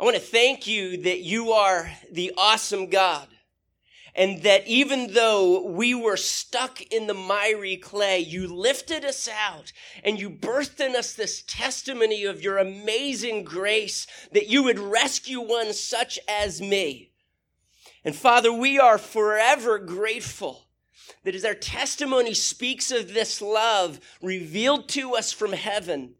I want to thank you that you are the awesome God, and that even though we were stuck in the miry clay, you lifted us out and you birthed in us this testimony of your amazing grace, that you would rescue one such as me. And Father, we are forever grateful that as our testimony speaks of this love revealed to us from heaven,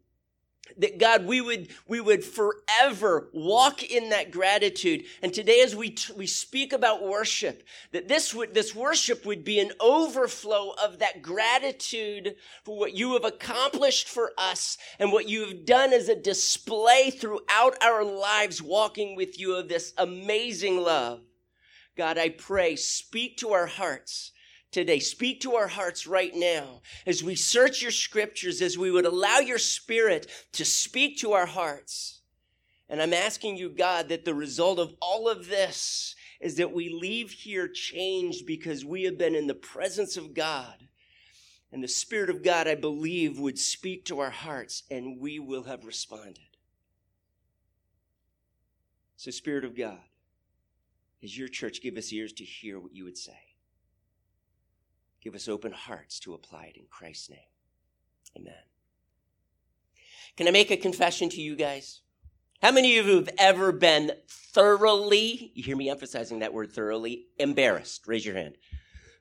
that God, we would forever walk in that gratitude. And today, as we speak about worship, that this worship would be an overflow of that gratitude for what you have accomplished for us and what you have done as a display throughout our lives, walking with you, of this amazing love. God, I pray, speak to our hearts today. Speak to our hearts right now as we search your scriptures, as we would allow your Spirit to speak to our hearts. And I'm asking you, God, that the result of all of this is that we leave here changed, because we have been in the presence of God. And the Spirit of God, I believe, would speak to our hearts, and we will have responded. So, Spirit of God, as your church, give us ears to hear what you would say. Give us open hearts to apply it in Christ's name. Amen. Can I make a confession to you guys? How many of you have ever been thoroughly, you hear me emphasizing that word thoroughly, embarrassed? Raise your hand.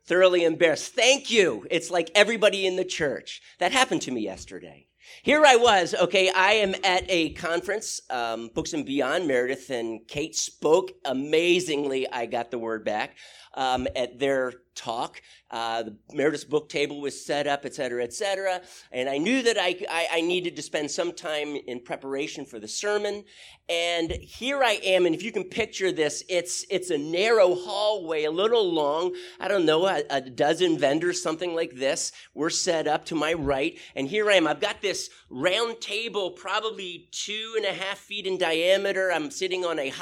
Thoroughly embarrassed. Thank you. It's like everybody in the church. That happened to me yesterday. Here I was, okay, I am at a conference, Books and Beyond. Meredith and Kate spoke amazingly. I got the word back at their talk. Meredith's book table was set up, et cetera, and I knew that I needed to spend some time in preparation for the sermon. And here I am, and if you can picture this, it's a narrow hallway, a little long. I don't know, a dozen vendors, something like this, were set up to my right, and here I am. I've got this round table, probably 2.5 feet in diameter. I'm sitting on a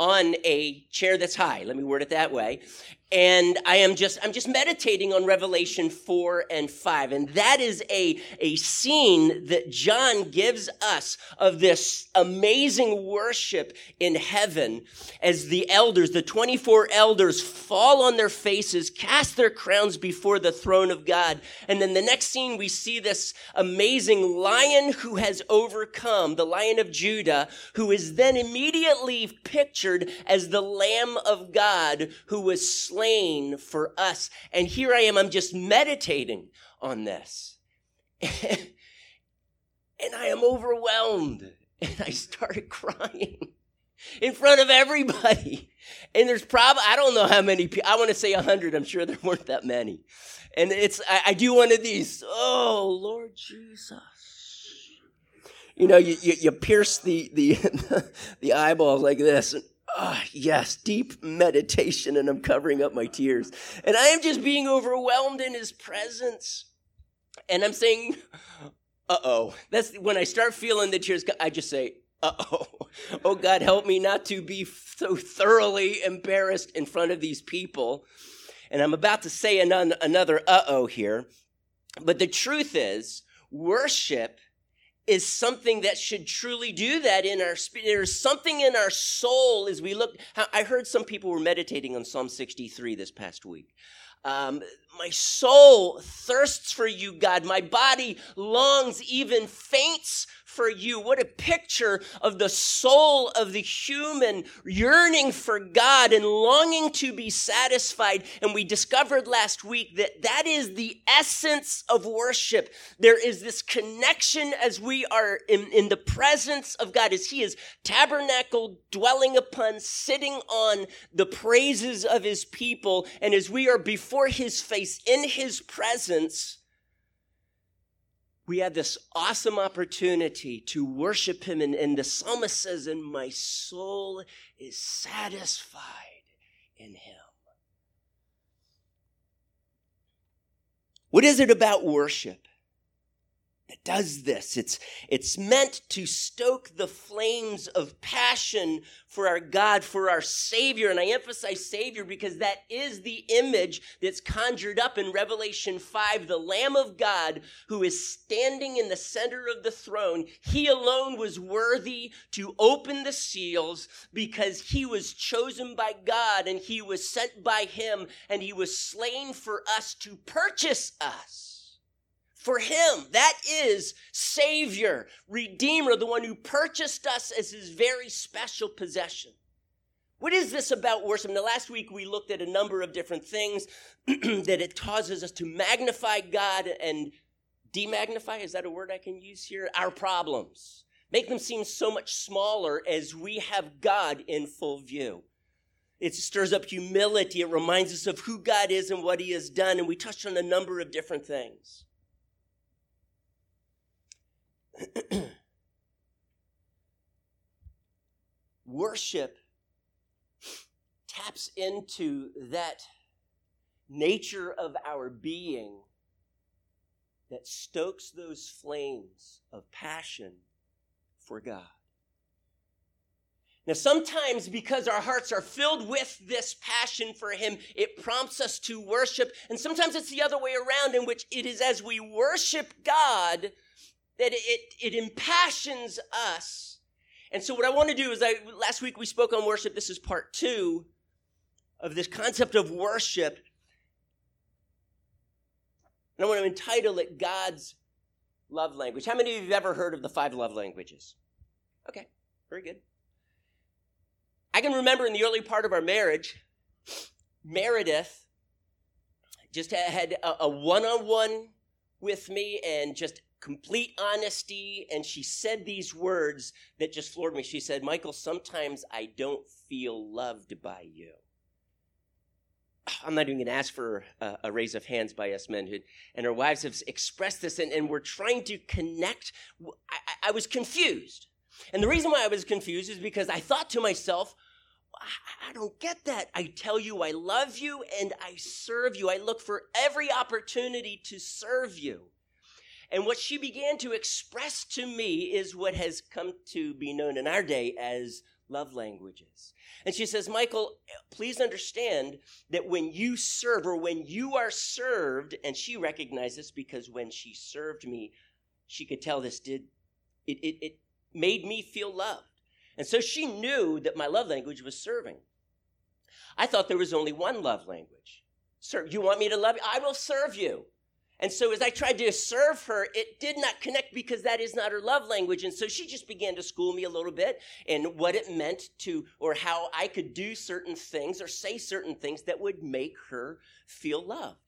on a chair that's high. Let me word it that way. And I'm just meditating on Revelation 4 and 5. And that is a scene that John gives us of this amazing worship in heaven as the elders, the 24 elders, fall on their faces, cast their crowns before the throne of God. And then the next scene, we see this amazing lion who has overcome, the Lion of Judah, who is then immediately pictured as the Lamb of God who was slain for us. And here I am, I'm just meditating on this. And I am overwhelmed. And I started crying in front of everybody. And there's probably, I don't know how many people, I want to say 100, I'm sure there weren't that many. And I do one of these, oh, Lord Jesus. You know, you pierce the eyeballs like this. Ah, oh, yes, deep meditation, and I'm covering up my tears. And I am just being overwhelmed in his presence. And I'm saying, uh-oh. That's when I start feeling the tears, I just say, uh-oh. Oh, God, help me not to be so thoroughly embarrassed in front of these people. And I'm about to say another uh-oh here. But the truth is, worship is something that should truly do that in our spirit. There's something in our soul as we look. I heard some people were meditating on Psalm 63 this past week. My soul thirsts for you, God. My body longs, even faints for you. What a picture of the soul of the human yearning for God and longing to be satisfied. And we discovered last week that that is the essence of worship. There is this connection as we are in the presence of God, as he is tabernacled, dwelling upon, sitting on the praises of his people. And as we are before his face in his presence, we have this awesome opportunity to worship him. And the psalmist says, and my soul is satisfied in him. What is it about worship that does this. It's meant to stoke the flames of passion for our God, for our Savior. And I emphasize Savior because that is the image that's conjured up in Revelation 5. The Lamb of God who is standing in the center of the throne. He alone was worthy to open the seals because he was chosen by God and he was sent by him and he was slain for us to purchase us. For him, that is Savior, Redeemer, the one who purchased us as his very special possession. What is this about worship? Now, last week we looked at a number of different things that it causes us to magnify God and demagnify, is that a word I can use here? Our problems. Make them seem so much smaller as we have God in full view. It stirs up humility. It reminds us of who God is and what he has done. And we touched on a number of different things. Worship taps into that nature of our being that stokes those flames of passion for God. Now, sometimes because our hearts are filled with this passion for him, it prompts us to worship. And sometimes it's the other way around, in which it is as we worship God that it impassions us. And so what I want to do is, last week we spoke on worship. This is part 2 of this concept of worship. And I want to entitle it God's Love Language. How many of you have ever heard of the 5 love languages? Okay, very good. I can remember in the early part of our marriage, Meredith just had a one-on-one with me and just complete honesty, and she said these words that just floored me. She said, "Michael, sometimes I don't feel loved by you." I'm not even going to ask for a raise of hands by us men, and our wives have expressed this, and we're trying to connect. I was confused, and the reason why I was confused is because I thought to myself, I don't get that. I tell you I love you, and I serve you. I look for every opportunity to serve you. And what she began to express to me is what has come to be known in our day as love languages. And she says, "Michael, please understand that when you serve or when you are served," and she recognized this because when she served me, she could tell this it made me feel loved. And so she knew that my love language was serving. I thought there was only one love language. Serve. You want me to love you? I will serve you. And so as I tried to serve her, it did not connect because that is not her love language. And so she just began to school me a little bit in what it meant to, or how I could do certain things or say certain things that would make her feel loved.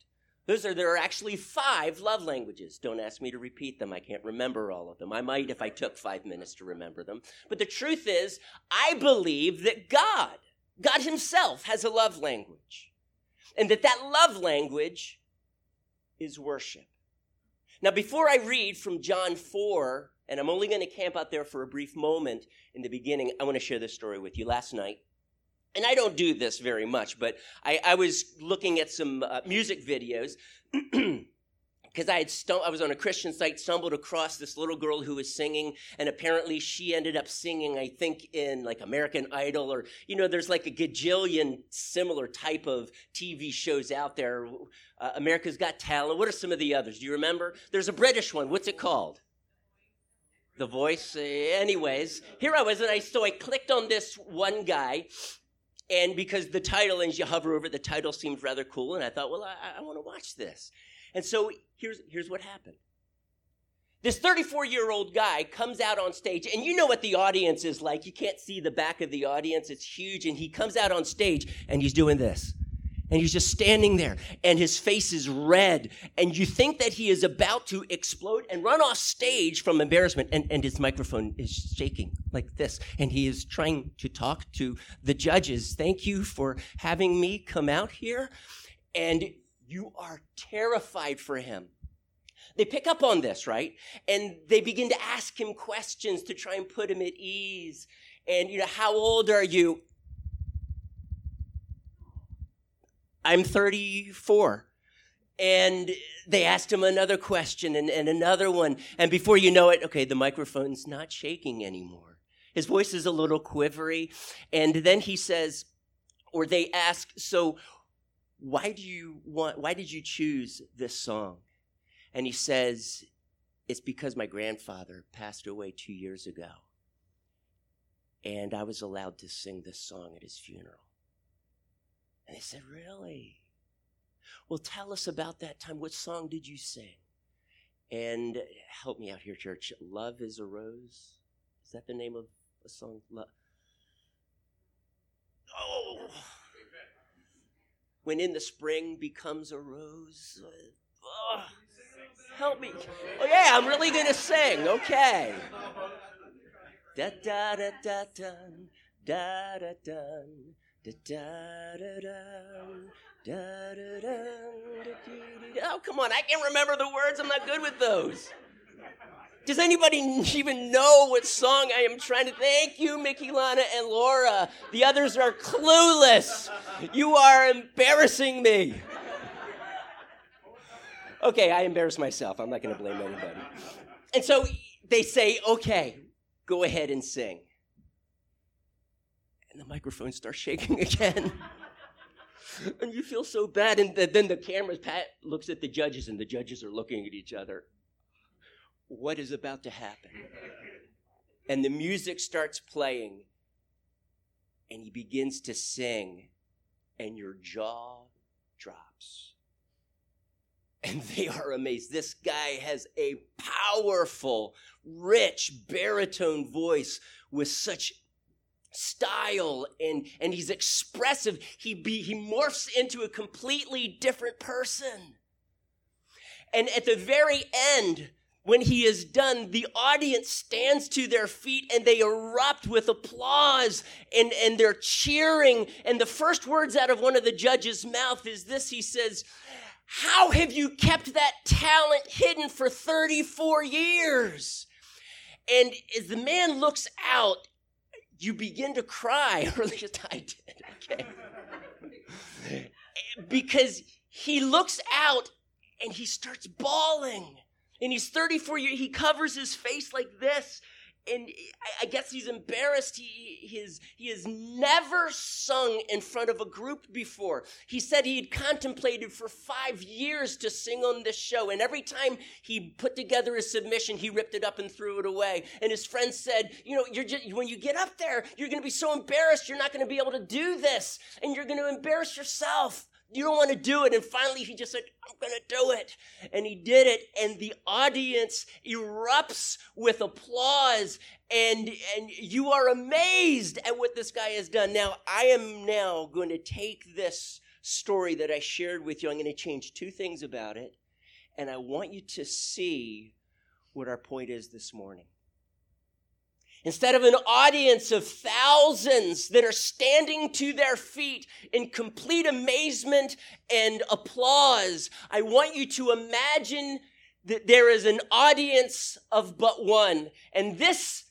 There are actually 5 love languages. Don't ask me to repeat them. I can't remember all of them. I might if I took 5 minutes to remember them. But the truth is, I believe that God himself has a love language, and that love language is worship. Now, before I read from John 4, and I'm only going to camp out there for a brief moment in the beginning, I want to share this story with you. Last night, and I don't do this very much, but I was looking at some music videos because I was on a Christian site, stumbled across this little girl who was singing, and apparently she ended up singing, I think, in like American Idol, or, you know, there's like a gajillion similar type of TV shows out there. America's Got Talent. What are some of the others? Do you remember? There's a British one. What's it called? The Voice. Anyways, here I was, and so I clicked on this one guy, and because the title, and you hover over the title, seemed rather cool, and I thought, well, I want to watch this. And so here's what happened. This 34-year-old guy comes out on stage, and you know what the audience is like. You can't see the back of the audience. It's huge, and he comes out on stage, and he's doing this. And he's just standing there, and his face is red, and you think that he is about to explode and run off stage from embarrassment, and his microphone is shaking like this, and he is trying to talk to the judges. "Thank you for having me come out here," and you are terrified for him. They pick up on this, right? And they begin to ask him questions to try and put him at ease. And, you know, how old are you? I'm 34. And they asked him another question and another one. And before you know it, okay, the microphone's not shaking anymore. His voice is a little quivery. And then he says, or they ask, so why did you choose this song? And he says, it's because my grandfather passed away 2 years ago. And I was allowed to sing this song at his funeral. And they said, really? Well, tell us about that time. What song did you sing? And help me out here, church. Love is a Rose. Is that the name of a song? Oh. When in the spring becomes a rose. Oh. Help me. Oh, yeah, I'm really going to sing. Okay. Da-da-da-da-dun, da-da-dun, da-da-da-dun. Da, da, da, da, da, da. Oh, come on, I can't remember the words. I'm not good with those. Does anybody even know what song I am trying to... Thank you, Mickey, Lana, and Laura. The others are clueless. You are embarrassing me. Okay, I embarrass myself. I'm not going to blame anybody. And so they say, okay, go ahead and sing. And the microphone starts shaking again. And you feel so bad. And then the camera, Pat looks at the judges, and the judges are looking at each other. What is about to happen? And the music starts playing, and he begins to sing, and your jaw drops. And they are amazed. This guy has a powerful, rich baritone voice with such style, and he's expressive. He morphs into a completely different person. And at the very end, when he is done, the audience stands to their feet and they erupt with applause and they're cheering. And the first words out of one of the judges' mouth is this. He says, "How have you kept that talent hidden for 34 years?" And as the man looks out, you begin to cry, or at least I did, okay? Because he looks out and he starts bawling. And he's 34 years, he covers his face like this. And I guess he's embarrassed. He has never sung in front of a group before. He said he had contemplated for 5 years to sing on this show. And every time he put together his submission, he ripped it up and threw it away. And his friends said, you know, when you get up there, you're going to be so embarrassed. You're not going to be able to do this. And you're going to embarrass yourself. You don't want to do it. And finally, he just said, I'm going to do it. And he did it. And the audience erupts with applause. And you are amazed at what this guy has done. Now, I am now going to take this story that I shared with you. I'm going to change two things about it. And I want you to see what our point is this morning. Instead of an audience of thousands that are standing to their feet in complete amazement and applause, I want you to imagine that there is an audience of but one. And this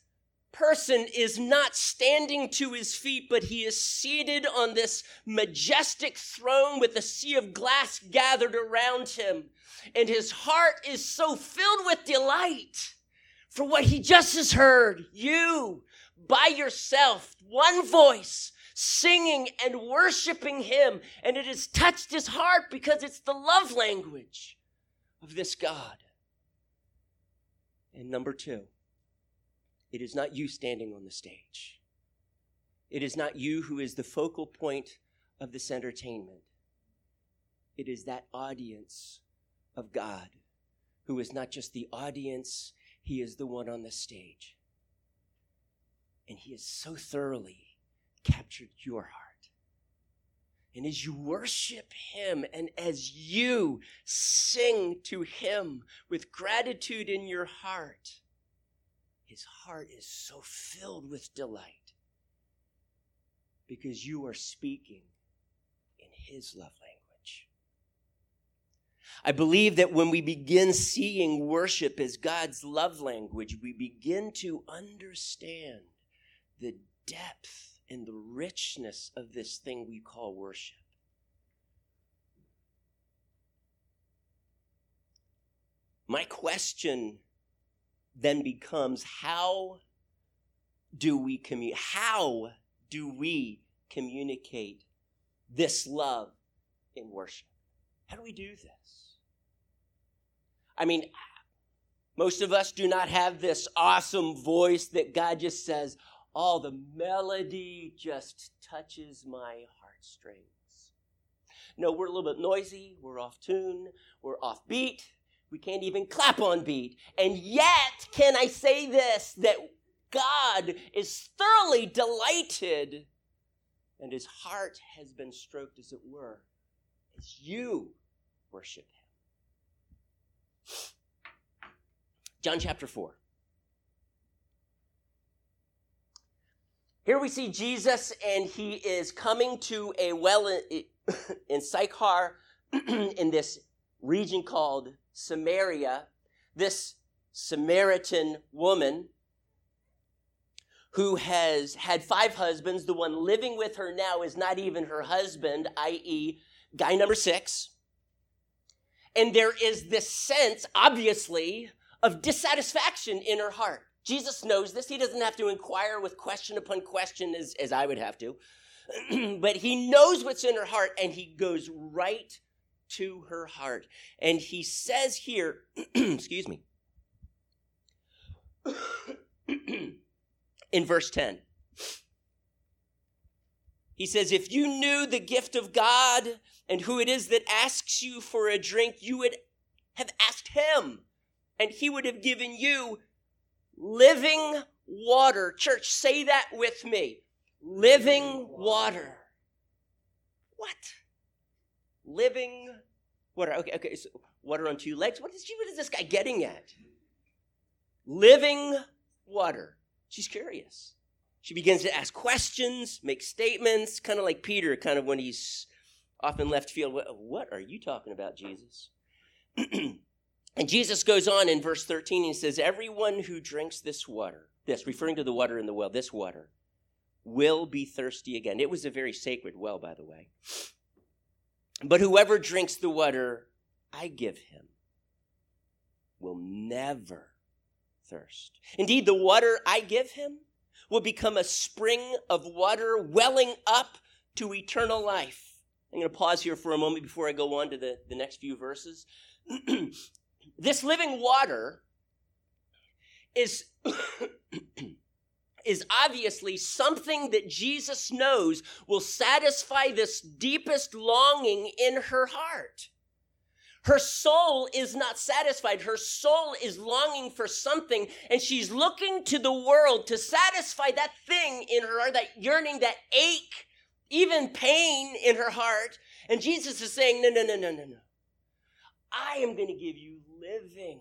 person is not standing to his feet, but he is seated on this majestic throne with a sea of glass gathered around him. And his heart is so filled with delight for what he just has heard, you, by yourself, one voice, singing and worshiping him. And it has touched his heart because it's the love language of this God. And number two, it is not you standing on the stage. It is not you who is the focal point of this entertainment. It is that audience of God, who is not just the audience. He is the one on the stage. And he has so thoroughly captured your heart. And as you worship him and as you sing to him with gratitude in your heart, his heart is so filled with delight because you are speaking in his love language. I believe that when we begin seeing worship as God's love language, we begin to understand the depth and the richness of this thing we call worship. My question then becomes, how do we communicate this love in worship? How do we do this? I mean, most of us do not have this awesome voice that God just says, oh, the melody just touches my heartstrings. No, we're a little bit noisy, we're off tune, we're off beat, we can't even clap on beat. And yet, can I say this, that God is thoroughly delighted and his heart has been stroked, as it were, as you worship him. John chapter 4. Here we see Jesus, and he is coming to a well in Sychar in this region called Samaria. This Samaritan woman who has had 5 husbands, the one living with her now is not even her husband, i.e. guy number 6. And there is this sense, obviously, of dissatisfaction in her heart. Jesus knows this. He doesn't have to inquire with question upon question as I would have to. But he knows what's in her heart, and he goes right to her heart. And he says here, excuse me, in verse 10, he says, if you knew the gift of God and who it is that asks you for a drink, you would have asked him, and he would have given you living water. Church, say that with me. Living water. What? Living water. Okay. So water on 2 legs. What is this guy getting at? Living water. She's curious. She begins to ask questions, make statements, kind of like Peter, kind of when he's off in left field. What are you talking about, Jesus? And Jesus goes on in verse 13. He says, everyone who drinks this water, this, referring to the water in the well, this water, will be thirsty again. It was a very sacred well, by the way. But whoever drinks the water I give him will never thirst. Indeed, the water I give him will become a spring of water welling up to eternal life. I'm going to pause here for a moment before I go on to the next few verses. This living water is obviously something that Jesus knows will satisfy this deepest longing in her heart. Her soul is not satisfied. Her soul is longing for something, and she's looking to the world to satisfy that thing in her heart, that yearning, that ache, even pain in her heart. And Jesus is saying, no. I am going to give you living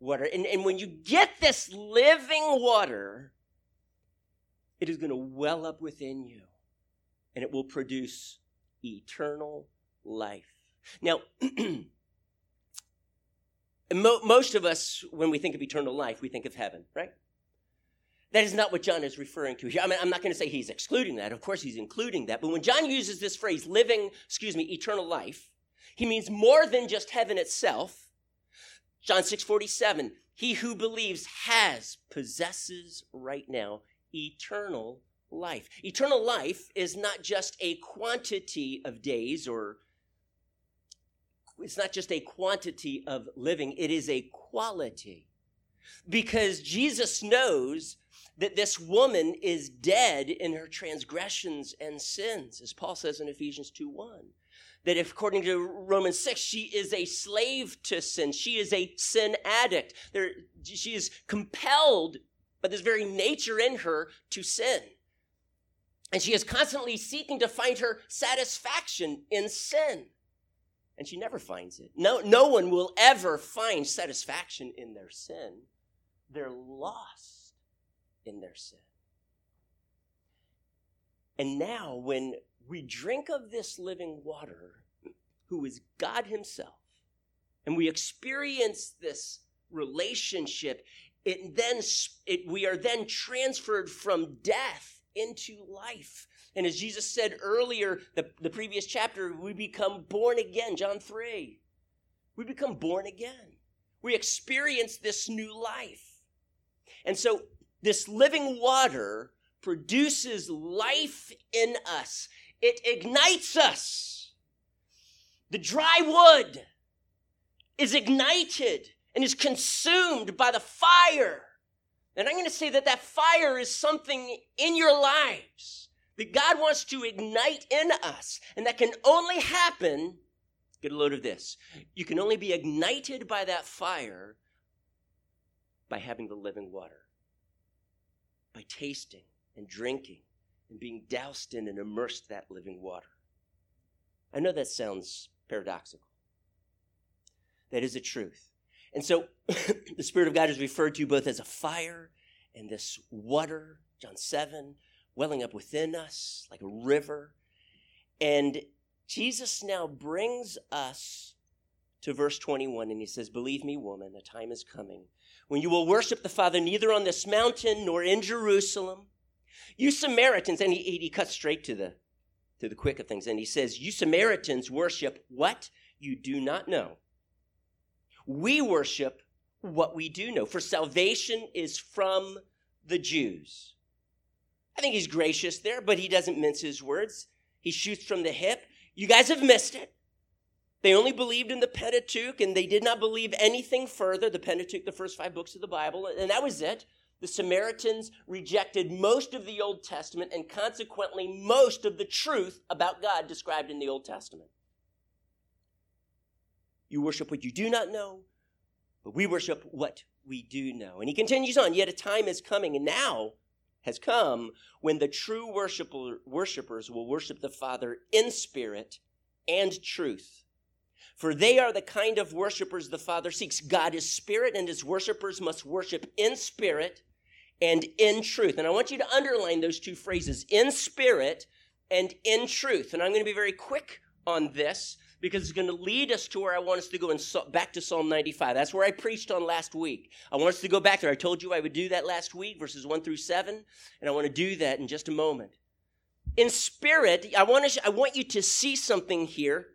water. And when you get this living water, it is going to well up within you, and it will produce eternal life. Now, most of us, when we think of eternal life, we think of heaven, right? That is not what John is referring to here. I mean, I'm not going to say he's excluding that. Of course, he's including that. But when John uses this phrase, eternal life, he means more than just heaven itself. John 6:47, he who believes possesses right now eternal life. Eternal life is not just a quantity of days, or it's not just a quantity of living. It is a quality. Because Jesus knows that this woman is dead in her transgressions and sins, as Paul says in Ephesians 2:1. That if, according to Romans 6, she is a slave to sin. She is a sin addict. She is compelled by this very nature in her to sin. And she is constantly seeking to find her satisfaction in sin. And she never finds it. No one will ever find satisfaction in their sin. They're lost in their sin. And now when we drink of this living water, who is God himself, and we experience this relationship, we are then transferred from death into life. And as Jesus said earlier, the previous chapter, we become born again, John 3. We become born again. We experience this new life. And so this living water produces life in us. It ignites us. The dry wood is ignited and is consumed by the fire. And I'm going to say that that fire is something in your lives that God wants to ignite in us. And that can only happen, get a load of this, you can only be ignited by that fire by having the living water, by tasting and drinking and being doused in and immersed that living water. I know that sounds paradoxical. That is the truth. And so the Spirit of God is referred to both as a fire and this water, John 7, welling up within us like a river. And Jesus now brings us to verse 21, and he says, "Believe me, woman, the time is coming when you will worship the Father neither on this mountain nor in Jerusalem. You Samaritans," and he cuts straight to the quick of things, and he says, "You Samaritans worship what you do not know. We worship what we do know, for salvation is from the Jews." I think he's gracious there, but he doesn't mince his words. He shoots from the hip. You guys have missed it. They only believed in the Pentateuch, and they did not believe anything further. The Pentateuch, the first 5 books of the Bible, and that was it. The Samaritans rejected most of the Old Testament and consequently most of the truth about God described in the Old Testament. You worship what you do not know, but we worship what we do know. And he continues on, "Yet a time is coming, and now has come, when the true worshipers will worship the Father in spirit and truth. For they are the kind of worshipers the Father seeks. God is spirit, and his worshipers must worship in spirit and in truth." And I want you to underline those two phrases, in spirit and in truth. And I'm going to be very quick on this, because it's going to lead us to where I want us to go, and back to Psalm 95. That's where I preached on last week. I want us to go back there. I told you I would do that last week, verses 1 through 7, and I want to do that in just a moment. In spirit, I want you to see something here.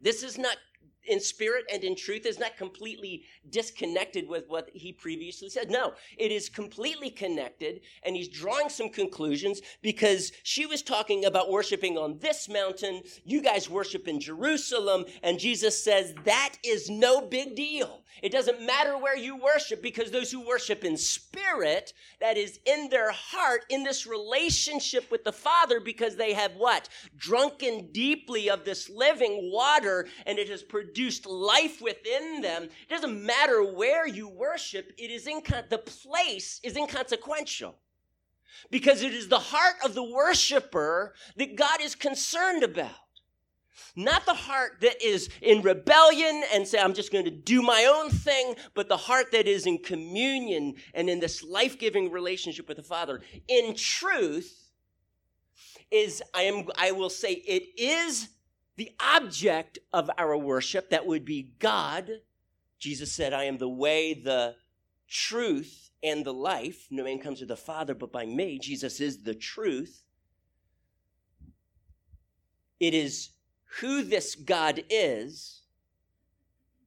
This is not, in spirit and in truth, is not completely disconnected with what he previously said. No, it is completely connected, and he's drawing some conclusions, because she was talking about worshiping on this mountain. You guys worship in Jerusalem, and Jesus says that is no big deal. It doesn't matter where you worship, because those who worship in spirit, that is in their heart, in this relationship with the Father, because they have what? Drunken deeply of this living water, and it has produced life within them. It doesn't matter where you worship. It is the place is inconsequential, because it is the heart of the worshiper that God is concerned about. Not the heart that is in rebellion and say, I'm just going to do my own thing, but the heart that is in communion and in this life-giving relationship with the Father. In truth is, I will say, it is the object of our worship, that would be God. Jesus said, I am the way, the truth, and the life. No man comes to the Father but by me. Jesus is the truth. It is who this God is.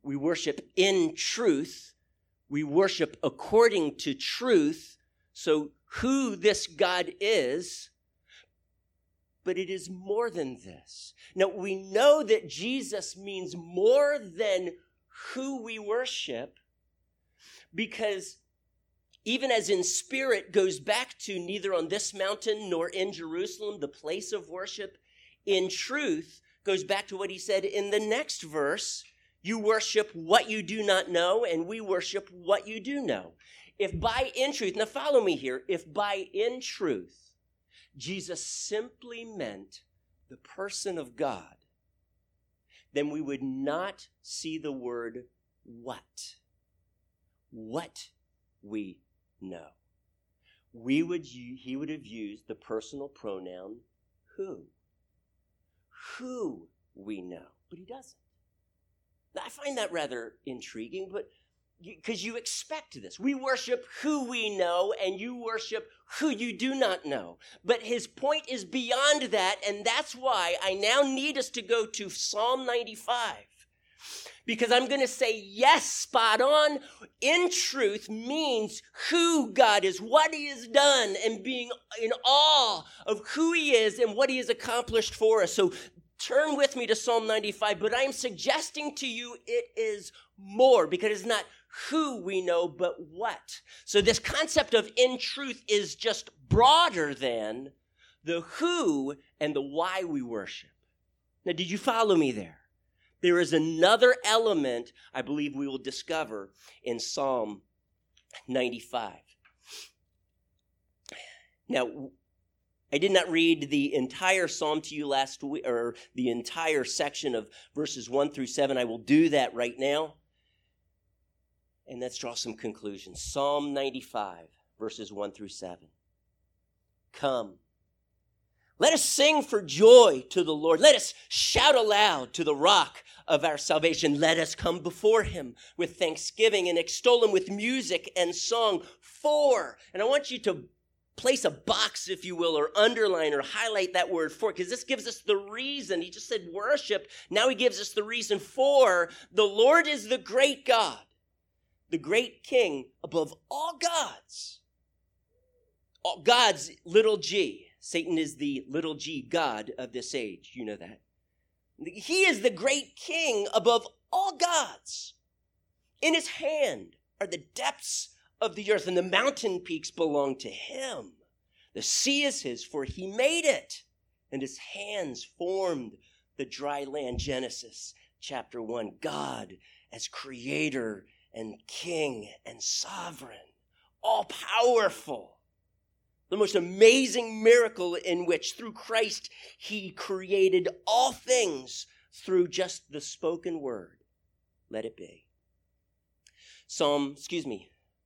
We worship in truth. We worship according to truth. So who this God is. But it is more than this. Now, we know that Jesus means more than who we worship, because even as in spirit goes back to neither on this mountain nor in Jerusalem, the place of worship, in truth goes back to what he said in the next verse, you worship what you do not know, and we worship what you do know. If by in truth, now follow me here, if by in truth, Jesus simply meant the person of God, then we would not see the word what we know. He would have used the personal pronoun who we know, but he doesn't. Now, I find that rather intriguing, but because you expect this. We worship who we know, and you worship who you do not know. But his point is beyond that, and that's why I now need us to go to Psalm 95. Because I'm going to say yes, spot on, in truth means who God is, what he has done, and being in awe of who he is and what he has accomplished for us. So turn with me to Psalm 95, but I am suggesting to you it is more, because it's not who we know, but what. So this concept of in truth is just broader than the who and the why we worship. Now, did you follow me there? There is another element I believe we will discover in Psalm 95. Now, I did not read the entire psalm to you last week, or the entire section of verses 1 through 7. I will do that right now. And let's draw some conclusions. Psalm 95, verses 1 through 7. Come. Let us sing for joy to the Lord. Let us shout aloud to the rock of our salvation. Let us come before him with thanksgiving and extol him with music and song. For, and I want you to place a box, if you will, or underline or highlight that word for, because this gives us the reason. He just said worship. Now he gives us the reason for. The Lord is the great God, the great King above all gods. All gods, little g. Satan is the little g god of this age. You know that. He is the great King above all gods. In his hand are the depths of the earth, and the mountain peaks belong to him. The sea is his, for he made it, and his hands formed the dry land. Genesis chapter 1, God as creator and king and sovereign, all-powerful. The most amazing miracle in which, through Christ, he created all things through just the spoken word. Let it be.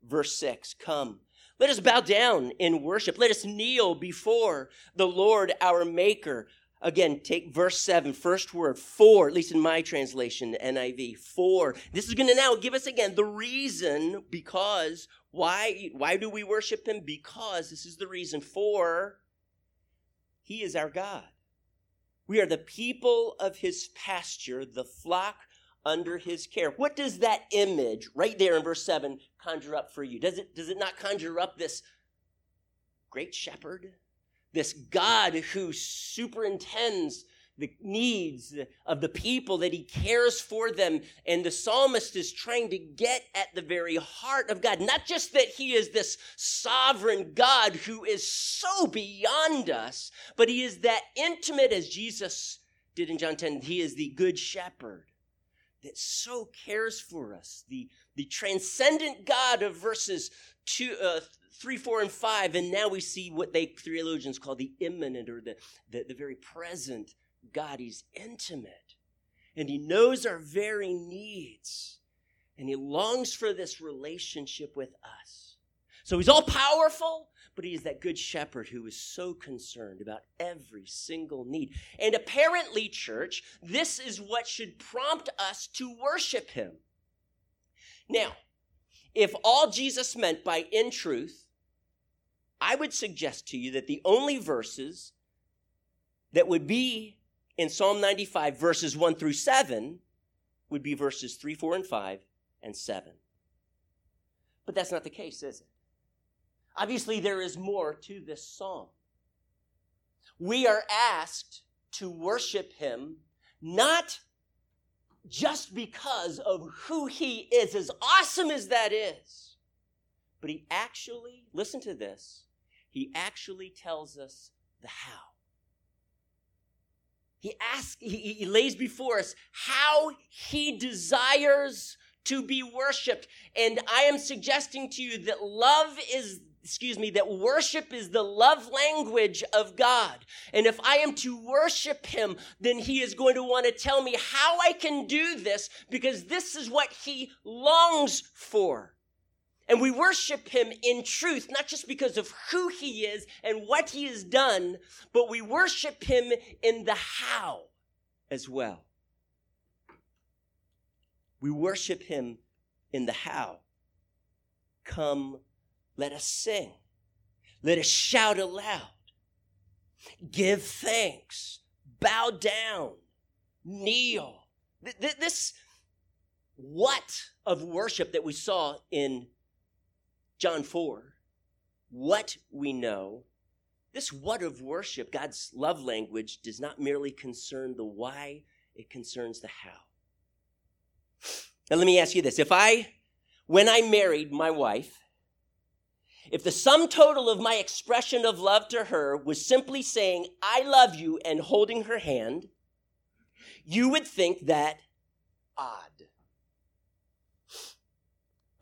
Verse 6, come, let us bow down in worship. Let us kneel before the Lord, our maker. Again, take verse 7, first word, for, at least in my translation, NIV, for. This is going to now give us, again, the reason, because, why do we worship him? Because, this is the reason, for he is our God. We are the people of his pasture, the flock under his care. What does that image right there in verse 7 conjure up for you? Does it not conjure up this great shepherd? This God who superintends the needs of the people, that he cares for them. And the psalmist is trying to get at the very heart of God. Not just that he is this sovereign God who is so beyond us, but he is that intimate, as Jesus did in John 10. He is the good shepherd that so cares for us. The transcendent God of verses 3, 4, and 5, and now we see what they theologians call the immanent, or the very present God. He's intimate, and he knows our very needs, and he longs for this relationship with us. So he's all-powerful, but he is that good shepherd who is so concerned about every single need. And apparently, church, this is what should prompt us to worship him. Now, if all Jesus meant by in truth, I would suggest to you that the only verses that would be in Psalm 95, verses 1 through 7, would be verses 3, 4, and 5, and 7. But that's not the case, is it? Obviously, there is more to this psalm. We are asked to worship him, not just because of who he is, as awesome as that is, but he actually, listen to this, he actually tells us the how. He lays before us how he desires to be worshiped. And I am suggesting to you that that worship is the love language of God. And if I am to worship him, then he is going to want to tell me how I can do this, because this is what he longs for. And we worship him in truth, not just because of who he is and what he has done, but we worship him in the how as well. We worship him in the how. Come, let us sing. Let us shout aloud. Give thanks. Bow down. Kneel. This what of worship that we saw in John 4, what we know, this what of worship, God's love language, does not merely concern the why, it concerns the how. Now let me ask you this. When I married my wife, if the sum total of my expression of love to her was simply saying, I love you, and holding her hand, you would think that odd.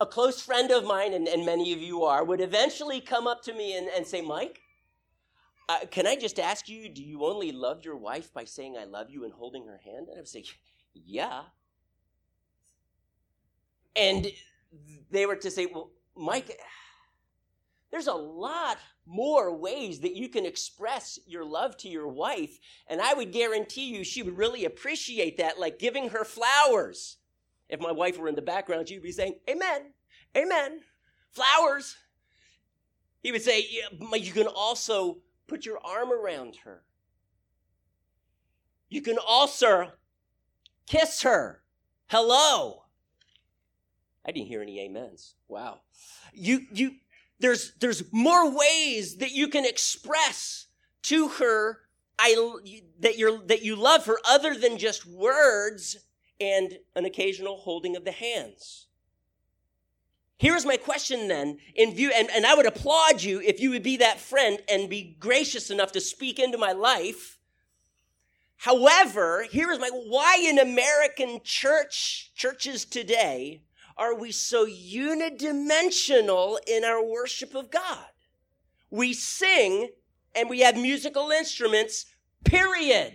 A close friend of mine, and many of you are, would eventually come up to me and say, Mike, can I just ask you, do you only love your wife by saying I love you and holding her hand? And I would say, yeah. And they were to say, well, Mike, there's a lot more ways that you can express your love to your wife, and I would guarantee you she would really appreciate that, like giving her flowers. If my wife were in the background, she would be saying, amen, amen, flowers. He would say, yeah, you can also put your arm around her. You can also kiss her. Hello. I didn't hear any amens. Wow. There's more ways that you can express to her that you love her other than just words and an occasional holding of the hands. Here's my question then, in view, and I would applaud you if you would be that friend and be gracious enough to speak into my life. However, why in American churches today, are we so unidimensional in our worship of God? We sing and we have musical instruments, period.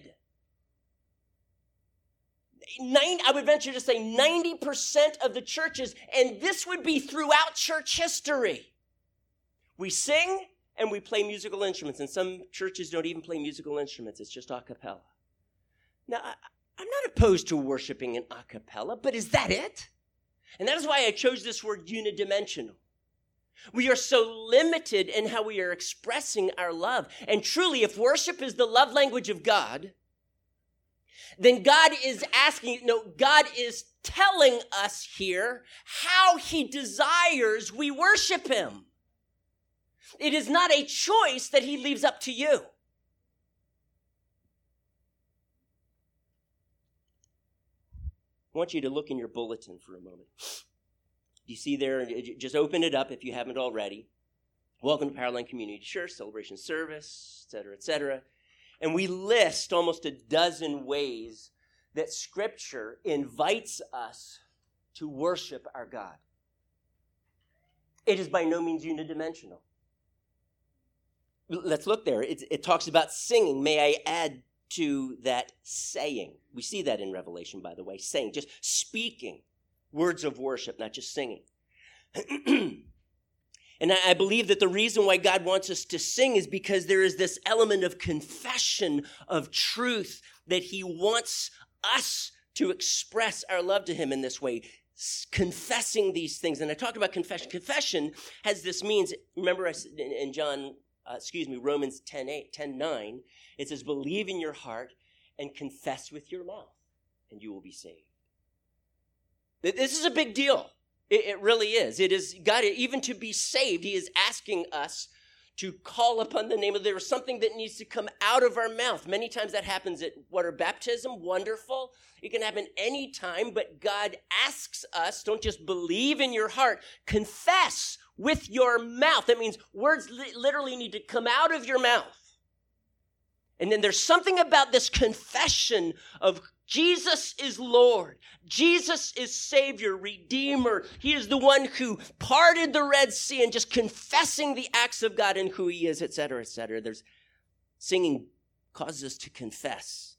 I would venture to say 90% of the churches, and this would be throughout church history. We sing and we play musical instruments, and some churches don't even play musical instruments. It's just a cappella. Now, I'm not opposed to worshiping in a cappella, but is that it? And that is why I chose this word unidimensional. We are so limited in how we are expressing our love. And truly, if worship is the love language of God, then God is telling us here how he desires we worship him. It is not a choice that he leaves up to you. I want you to look in your bulletin for a moment. You see there, just open it up if you haven't already. Welcome to Powerline Community Church, celebration service, et cetera, et cetera. And we list almost a dozen ways that Scripture invites us to worship our God. It is by no means unidimensional. Let's look there. It talks about singing. May I add to that saying. We see that in Revelation, by the way, saying, just speaking words of worship, not just singing. And I believe that the reason why God wants us to sing is because there is this element of confession of truth that he wants us to express our love to him in this way, confessing these things. And I talked about confession. Confession has this means, remember in Romans 10:9, it says, believe in your heart and confess with your mouth, and you will be saved. This is a big deal. It really is. It is God, even to be saved, he is asking us to call upon the name of, there is something that needs to come out of our mouth. Many times that happens at water baptism, wonderful. It can happen any time, but God asks us, don't just believe in your heart, confess with your mouth. That means words literally need to come out of your mouth. And then there's something about this confession of Jesus is Lord. Jesus is Savior, Redeemer. He is the one who parted the Red Sea, and just confessing the acts of God and who he is, et cetera, et cetera. There's singing causes us to confess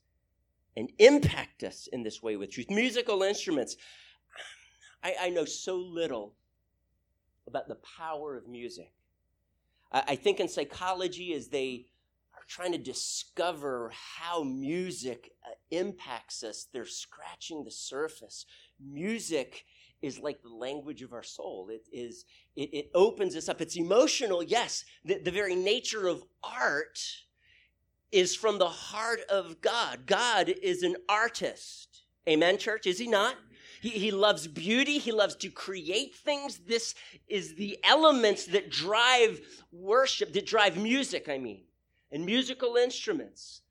and impact us in this way with truth. Musical instruments. I know so little about the power of music. I think in psychology, as they are trying to discover how music impacts us, they're scratching the surface. Music is like the language of our soul. It opens us up. It's emotional, yes. The very nature of art is from the heart of God. God is an artist. Amen, church? Is he not? He loves beauty. He loves to create things. This is the elements that drive worship, that drive music, and musical instruments.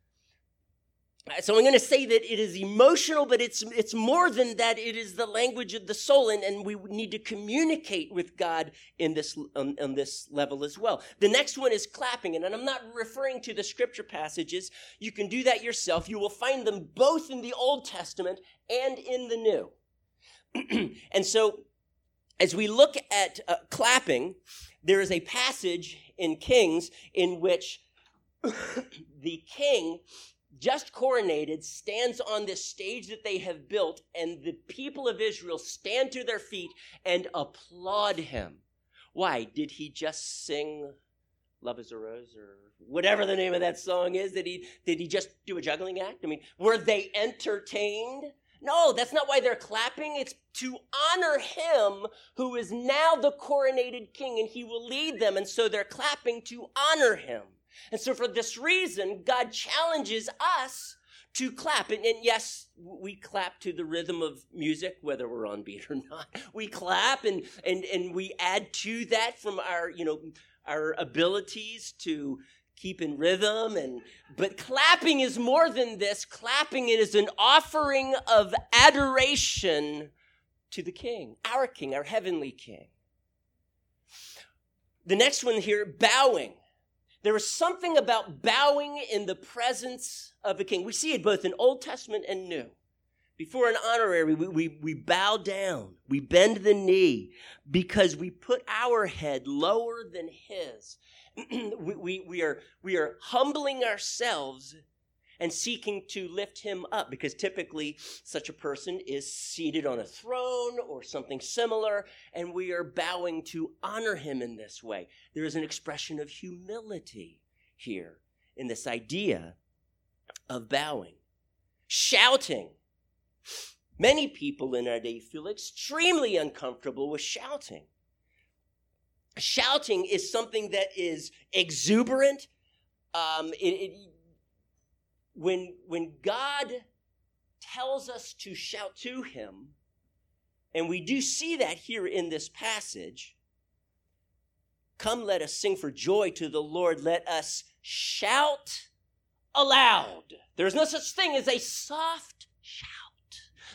So I'm going to say that it is emotional, but it's more than that. It is the language of the soul, and we need to communicate with God in this on this level as well. The next one is clapping, and I'm not referring to the scripture passages. You can do that yourself. You will find them both in the Old Testament and in the New. And so as we look at clapping, there is a passage in Kings in which the king just coronated stands on this stage that they have built, and the people of Israel stand to their feet and applaud him. Why? Did he just sing Love is a Rose or whatever the name of that song is? Did he just do a juggling act? Were they entertained? No, that's not why they're clapping. It's to honor him who is now the coronated king, and he will lead them, and so they're clapping to honor him. And so for this reason, God challenges us to clap. And yes, we clap to the rhythm of music, whether we're on beat or not. We clap and we add to that from our abilities to keep in rhythm. But clapping is more than this. Clapping is an offering of adoration to the King, our heavenly King. The next one here, bowing. There is something about bowing in the presence of a king. We see it both in Old Testament and New. Before an honorary, we bow down. We bend the knee because we put our head lower than his. we are humbling ourselves and seeking to lift him up, because typically such a person is seated on a throne or something similar, and we are bowing to honor him in this way. There is an expression of humility here in this idea of bowing. Shouting. Many people in our day feel extremely uncomfortable with shouting. Shouting is something that is exuberant. When God tells us to shout to him, and we do see that here in this passage, come let us sing for joy to the Lord, let us shout aloud. There's no such thing as a soft shout.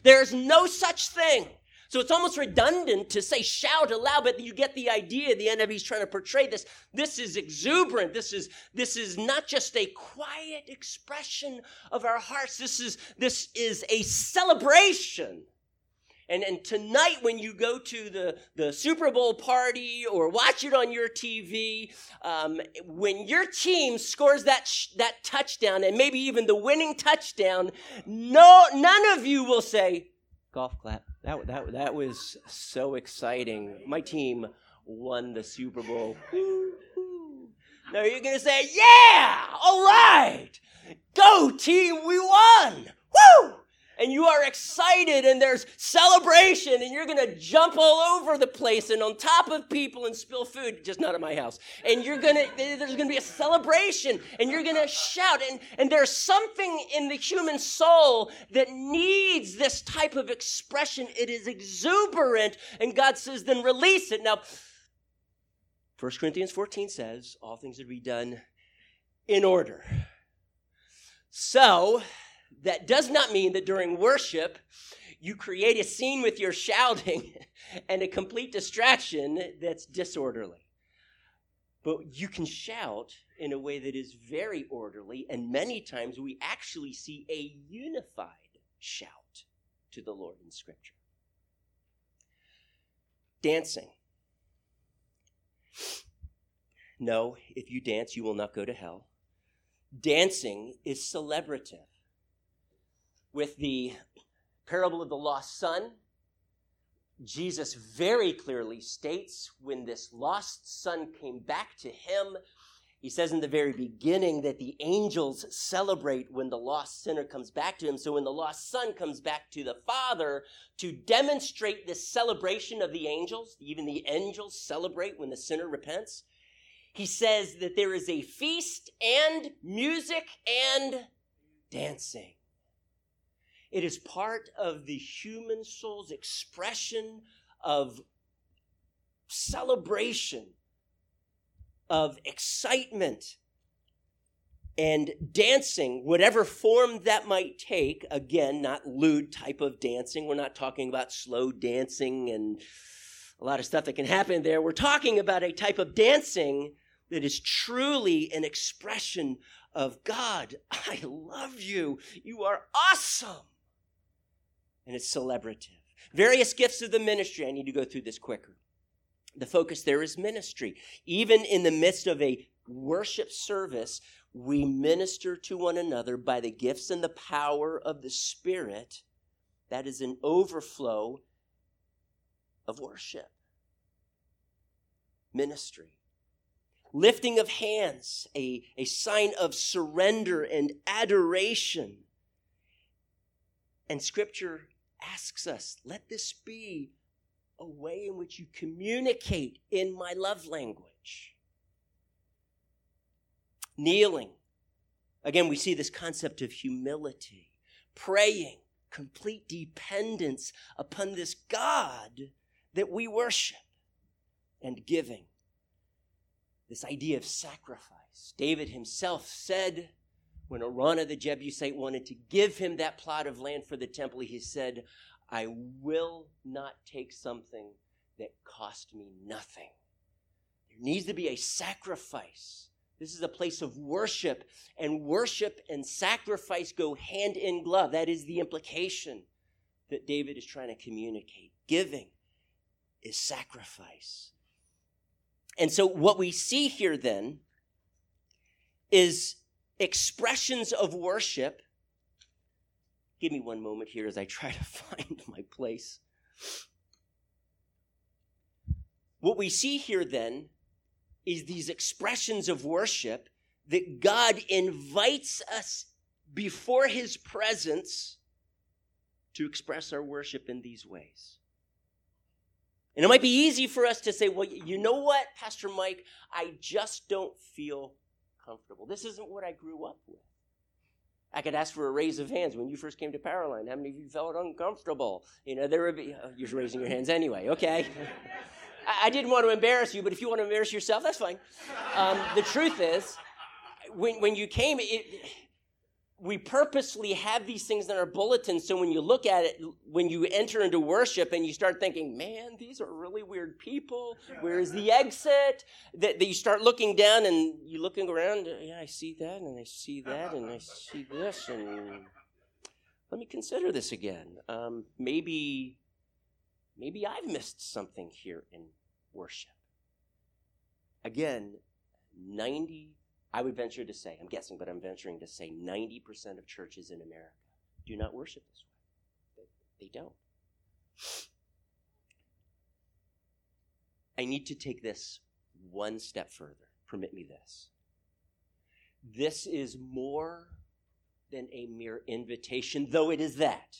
There's no such thing. So it's almost redundant to say shout aloud, but you get the idea. The NIV's trying to portray this. This is exuberant. This is not just a quiet expression of our hearts. This is a celebration. And tonight when you go to the Super Bowl party or watch it on your TV, when your team scores that touchdown and maybe even the winning touchdown, none of you will say, golf clap. That was so exciting. My team won the Super Bowl. Now you're going to say, yeah, all right. Go team, we won. Woo! And you are excited and there's celebration and you're going to jump all over the place and on top of people and spill food, just not at my house. And there's going to be a celebration and you're going to shout. And there's something in the human soul that needs this type of expression. It is exuberant. And God says, then release it. Now, 1 Corinthians 14 says, all things are to be done in order. So that does not mean that during worship, you create a scene with your shouting and a complete distraction that's disorderly. But you can shout in a way that is very orderly, and many times we actually see a unified shout to the Lord in Scripture. Dancing. No, if you dance, you will not go to hell. Dancing is celebrative. With the parable of the lost son, Jesus very clearly states when this lost son came back to him, he says in the very beginning that the angels celebrate when the lost sinner comes back to him. So when the lost son comes back to the Father, to demonstrate this celebration of the angels, even the angels celebrate when the sinner repents, he says that there is a feast and music and dancing. It is part of the human soul's expression of celebration, of excitement, and dancing, whatever form that might take. Again, not lewd type of dancing. We're not talking about slow dancing and a lot of stuff that can happen there. We're talking about a type of dancing that is truly an expression of God. I love you. You are awesome. And it's celebrative. Various gifts of the ministry. I need to go through this quicker. The focus there is ministry. Even in the midst of a worship service, we minister to one another by the gifts and the power of the Spirit. That is an overflow of worship. Ministry. Lifting of hands, a sign of surrender and adoration. And Scripture asks us, let this be a way in which you communicate in my love language. Kneeling. Again, we see this concept of humility. Praying. Complete dependence upon this God that we worship. And giving. This idea of sacrifice. David himself said, when Araunah the Jebusite wanted to give him that plot of land for the temple, he said, I will not take something that cost me nothing. There needs to be a sacrifice. This is a place of worship, and worship and sacrifice go hand in glove. That is the implication that David is trying to communicate. Giving is sacrifice. And so what we see here then is expressions of worship. Give me one moment here as I try to find my place. What we see here then is these expressions of worship that God invites us before his presence to express our worship in these ways. And it might be easy for us to say, well, you know what, Pastor Mike, I just don't feel comfortable. This isn't what I grew up with. I could ask for a raise of hands. When you first came to Powerline, how many of you felt uncomfortable? You know, there would be, oh, you're raising your hands anyway, okay. I didn't want to embarrass you, but if you want to embarrass yourself, that's fine. The truth is, when you came, we purposely have these things in our bulletins, so when you look at it, when you enter into worship and you start thinking, man, these are really weird people, where is the exit? That you start looking down and you're looking around, yeah, I see that, and I see that, and I see this, and let me consider this again. Maybe I've missed something here in worship. Again, I would venture to say, I'm guessing, but I'm venturing to say 90% of churches in America do not worship this way. They don't. I need to take this one step further. Permit me this. This is more than a mere invitation, though it is that.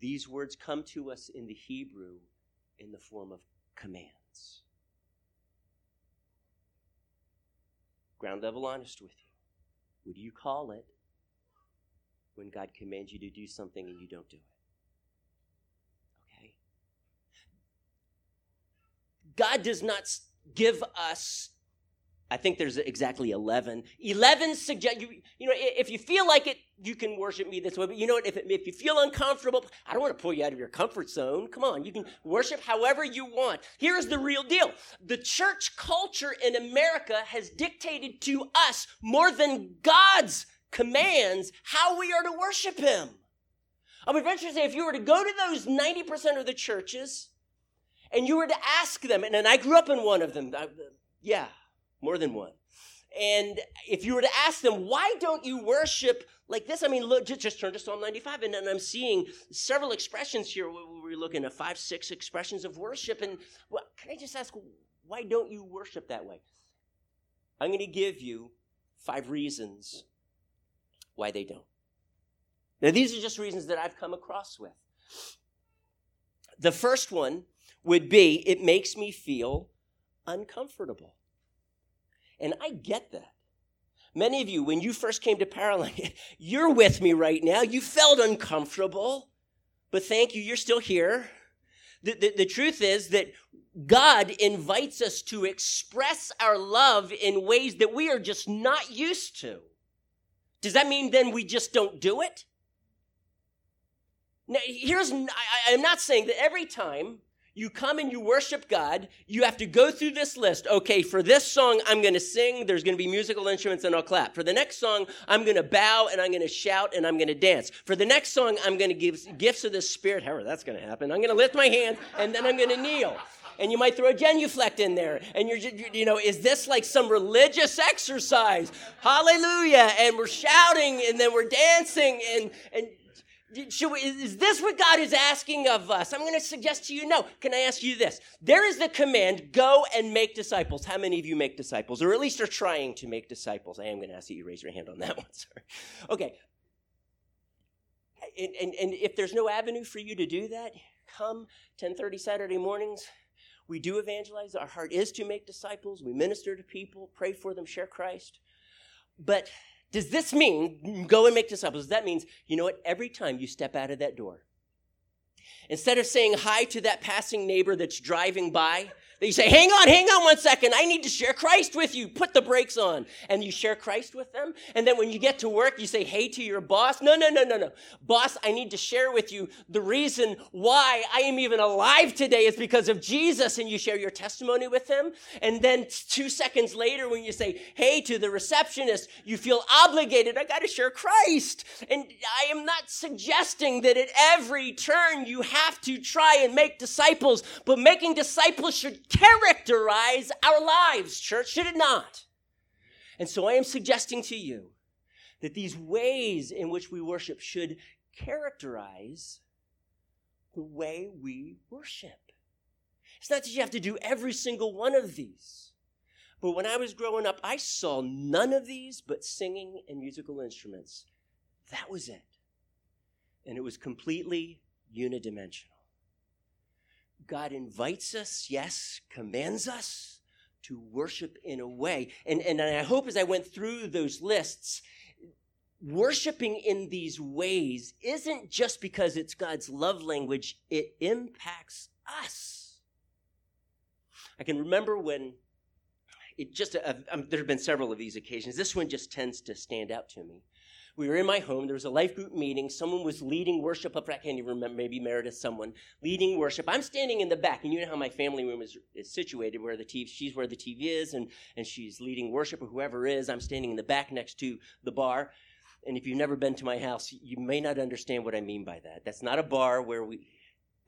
These words come to us in the Hebrew in the form of commands. Ground level honest with you. What do you call it when God commands you to do something and you don't do it? Okay? God does not give us, I think there's exactly 11. 11 suggest, you know, if you feel like it, you can worship me this way. But you know what, if you feel uncomfortable, I don't want to pull you out of your comfort zone. Come on, you can worship however you want. Here's the real deal. The church culture in America has dictated to us more than God's commands how we are to worship him. I would venture to say if you were to go to those 90% of the churches and you were to ask them, and I grew up in one of them, yeah, more than one. And if you were to ask them, why don't you worship like this? I mean, look, just turn to Psalm 95, and I'm seeing several expressions here. We're looking at 5, 6 expressions of worship. And well, can I just ask, why don't you worship that way? I'm going to give you 5 reasons why they don't. Now, these are just reasons that I've come across with. The first one would be, it makes me feel uncomfortable. And I get that. Many of you, when you first came to Powerline, you're with me right now. You felt uncomfortable, but thank you, you're still here. The truth is that God invites us to express our love in ways that we are just not used to. Does that mean then we just don't do it? Now, I'm not saying that every time you come and you worship God, you have to go through this list. Okay, for this song, I'm going to sing. There's going to be musical instruments and I'll clap. For the next song, I'm going to bow and I'm going to shout and I'm going to dance. For the next song, I'm going to give gifts of the Spirit. However, that's going to happen. I'm going to lift my hand and then I'm going to kneel. And you might throw a genuflect in there. And is this like some religious exercise? Hallelujah. And we're shouting and then we're dancing and is this what God is asking of us? I'm going to suggest to you, no. Can I ask you this? There is the command, go and make disciples. How many of you make disciples, or at least are trying to make disciples? I am going to ask that you raise your hand on that one, sorry. Okay. And if there's no avenue for you to do that, come 10:30 Saturday mornings. We do evangelize. Our heart is to make disciples. We minister to people, pray for them, share Christ. But does this mean go and make disciples? That means, you know what? Every time you step out of that door, instead of saying hi to that passing neighbor that's driving by, that you say, hang on 1 second. I need to share Christ with you. Put the brakes on. And you share Christ with them. And then when you get to work, you say, hey, to your boss. No. Boss, I need to share with you the reason why I am even alive today is because of Jesus. And you share your testimony with him. And then 2 seconds later, when you say, hey, to the receptionist, you feel obligated. I got to share Christ. And I am not suggesting that at every turn you have to try and make disciples, but making disciples should characterize our lives, church, should it not? And so I am suggesting to you that these ways in which we worship should characterize the way we worship. It's not that you have to do every single one of these, but when I was growing up, I saw none of these but singing and musical instruments. That was it. And it was completely unidimensional. God invites us, yes, commands us to worship in a way. And I hope as I went through those lists, worshiping in these ways isn't just because it's God's love language, it impacts us. I can remember when there have been several of these occasions. This one just tends to stand out to me. We were in my home. There was a life group meeting. Someone was leading worship up. I can't even remember. Maybe Meredith, someone leading worship. I'm standing in the back, and you know how my family room is situated, where she's where the TV is, and she's leading worship, or whoever is. I'm standing in the back next to the bar. And if you've never been to my house, you may not understand what I mean by that. That's not a bar where we...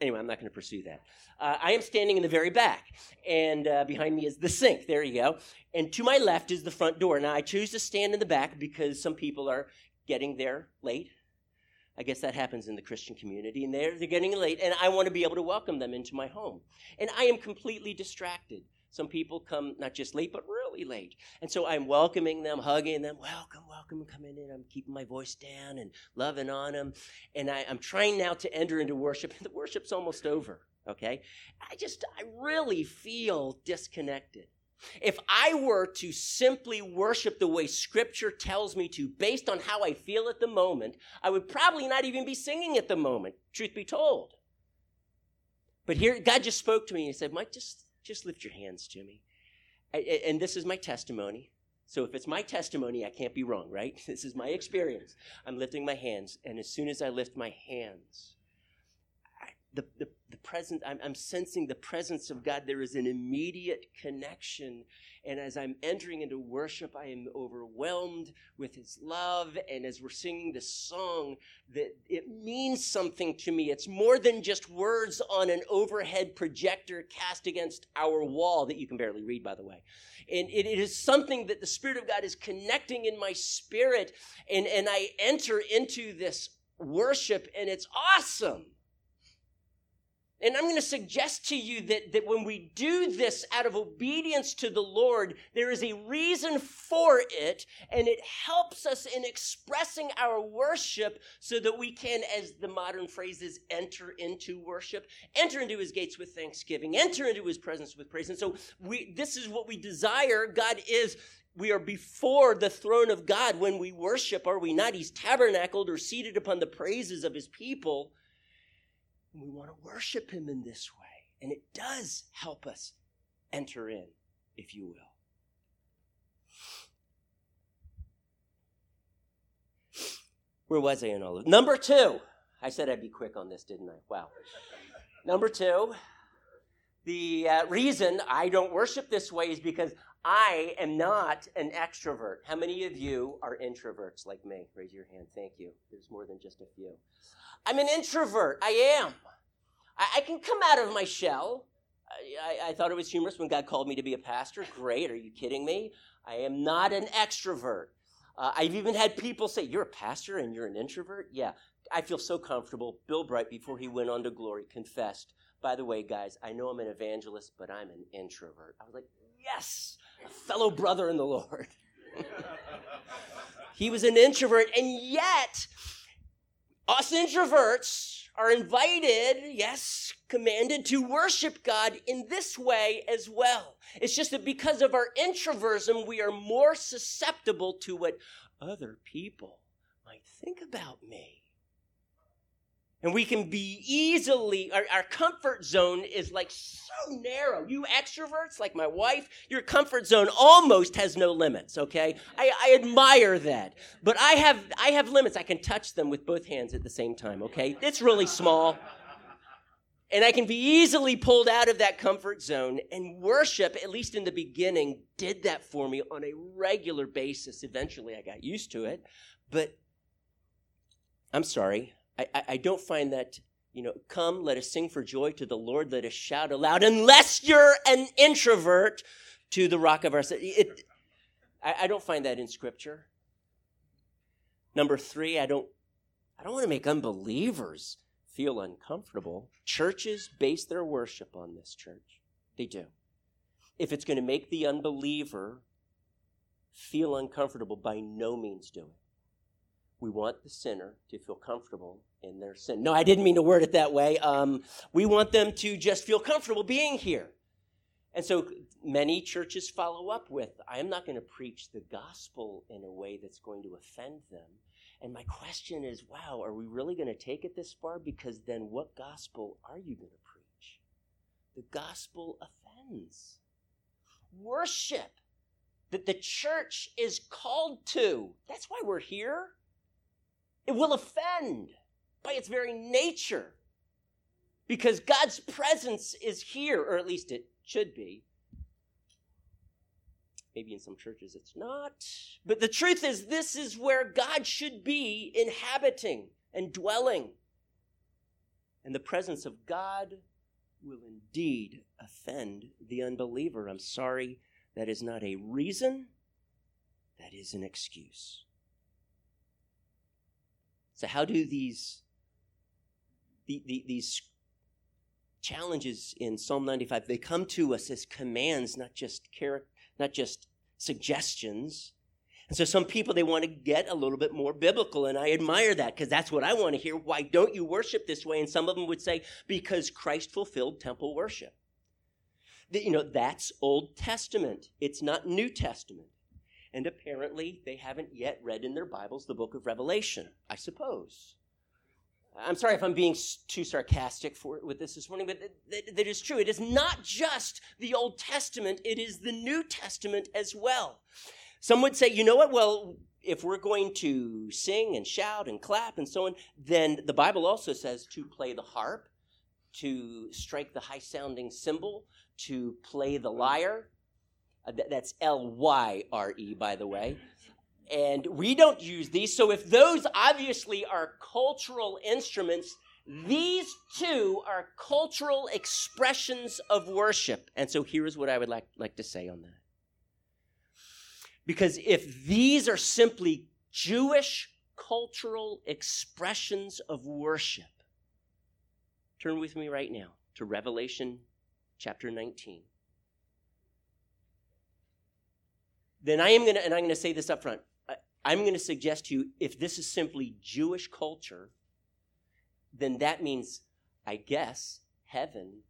Anyway, I'm not going to pursue that. I am standing in the very back, and behind me is the sink. There you go. And to my left is the front door. Now, I choose to stand in the back because some people are getting there late. I guess that happens in the Christian community, and they're getting late, and I want to be able to welcome them into my home. And I am completely distracted. Some people come not just late, but really late. And so I'm welcoming them, hugging them, welcome, come in. I'm keeping my voice down and loving on them. And I'm trying now to enter into worship, and the worship's almost over, okay? I really feel disconnected. If I were to simply worship the way Scripture tells me to, based on how I feel at the moment, I would probably not even be singing at the moment, truth be told. But here, God just spoke to me and said, Mike, just lift your hands to me. And this is my testimony. So if it's my testimony, I can't be wrong, right? This is my experience. I'm lifting my hands, and as soon as I lift my hands, the presence, I'm sensing the presence of God. There is an immediate connection. And as I'm entering into worship, I am overwhelmed with his love. And as we're singing this song, that it means something to me. It's more than just words on an overhead projector cast against our wall that you can barely read, by the way. And it is something that the Spirit of God is connecting in my spirit. And I enter into this worship, and it's awesome. And I'm going to suggest to you that when we do this out of obedience to the Lord, there is a reason for it, and it helps us in expressing our worship so that we can, as the modern phrase is, enter into worship, enter into his gates with thanksgiving, enter into his presence with praise. And so this is what we desire. God is We are before the throne of God when we worship, are we not? He's tabernacled or seated upon the praises of his people. And we want to worship him in this way. And it does help us enter in, if you will. Where was I in all of it? Number two. I said I'd be quick on this, didn't I? Wow. Number two. The reason I don't worship this way is because I am not an extrovert. How many of you are introverts like me? Raise your hand. Thank you. There's more than just a few. I'm an introvert. I am. I can come out of my shell. I thought it was humorous when God called me to be a pastor. Great. Are you kidding me? I am not an extrovert. I've even had people say, you're a pastor and you're an introvert? Yeah. I feel so comfortable. Bill Bright, before he went on to glory, confessed, by the way, guys, I know I'm an evangelist, but I'm an introvert. I was like, yes, a fellow brother in the Lord. He was an introvert, and yet us introverts are invited, yes, commanded to worship God in this way as well. It's just that because of our introversion, we are more susceptible to what other people might think about me. And we can be easily, our comfort zone is like so narrow. You extroverts, like my wife, your comfort zone almost has no limits, okay? I admire that. But I have limits. I can touch them with both hands at the same time, okay? It's really small. And I can be easily pulled out of that comfort zone. And worship, at least in the beginning, did that for me on a regular basis. Eventually I got used to it. But I'm sorry. I don't find that, come, let us sing for joy to the Lord, let us shout aloud, unless you're an introvert, to the rock of our... I don't find that in Scripture. Number three, I don't want to make unbelievers feel uncomfortable. Churches base their worship on this church. They do. If it's going to make the unbeliever feel uncomfortable, by no means do it. We want the sinner to feel comfortable in their sin. No, I didn't mean to word it that way. We want them to just feel comfortable being here. And so many churches follow up with, I am not going to preach the gospel in a way that's going to offend them. And my question is, wow, are we really going to take it this far? Because then what gospel are you going to preach? The gospel offends. Worship that the church is called to. That's why we're here. It will offend by its very nature because God's presence is here, or at least it should be. Maybe in some churches it's not. But the truth is, this is where God should be inhabiting and dwelling. And the presence of God will indeed offend the unbeliever. I'm sorry, that is not a reason. That is an excuse. So how do these challenges in Psalm 95, they come to us as commands, not just suggestions. And so some people, they want to get a little bit more biblical, and I admire that because that's what I want to hear. Why don't you worship this way? And some of them would say, because Christ fulfilled temple worship. That's Old Testament. It's not New Testament. And apparently, they haven't yet read in their Bibles the book of Revelation, I suppose. I'm sorry if I'm being too sarcastic with this morning, but that is true. It is not just the Old Testament. It is the New Testament as well. Some would say, you know what? Well, if we're going to sing and shout and clap and so on, then the Bible also says to play the harp, to strike the high-sounding cymbal, to play the lyre. That's L-Y-R-E, by the way. And we don't use these. So if those obviously are cultural instruments, these two are cultural expressions of worship. And so here is what I would like to say on that. Because if these are simply Jewish cultural expressions of worship, turn with me right now to Revelation chapter 19. Then I'm going to say this up front. I'm going to suggest to you, if this is simply Jewish culture, then that means, I guess, heaven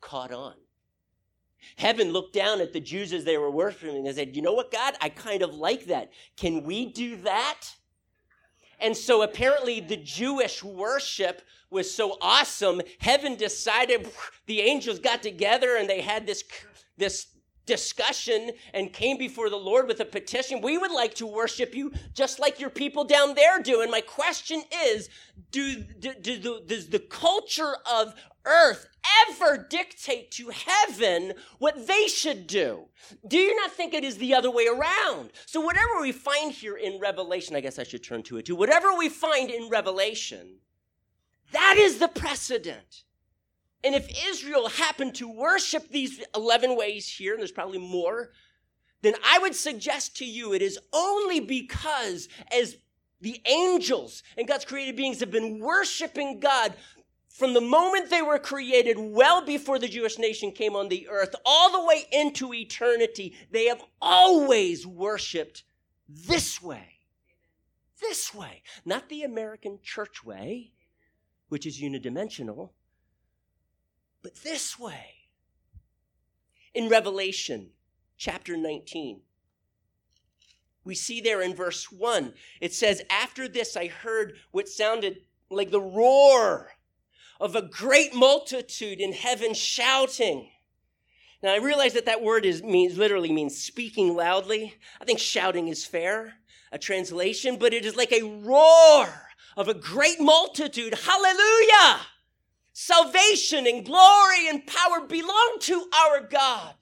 caught on. Heaven looked down at the Jews as they were worshiping and said, you know what, God, I kind of like that. Can we do that? And so apparently the Jewish worship was so awesome, heaven decided, the angels got together and they had this discussion and came before the Lord with a petition. We would like to worship you just like your people down there do. And my question is, does the culture of earth ever dictate to heaven what they should do? Do you not think it is the other way around? So whatever we find here in Revelation, I guess I should turn to it too. Whatever we find in Revelation, that is the precedent. And if Israel happened to worship these 11 ways here, and there's probably more, then I would suggest to you it is only because as the angels and God's created beings have been worshiping God from the moment they were created, well before the Jewish nation came on the earth, all the way into eternity, they have always worshiped this way. This way. Not the American church way, which is unidimensional, but this way. In Revelation chapter 19, we see there in verse 1, it says, after this I heard what sounded like the roar of a great multitude in heaven shouting. Now I realize that word literally means speaking loudly. I think shouting is fair, a translation, but it is like a roar of a great multitude. Hallelujah! Salvation and glory and power belong to our God.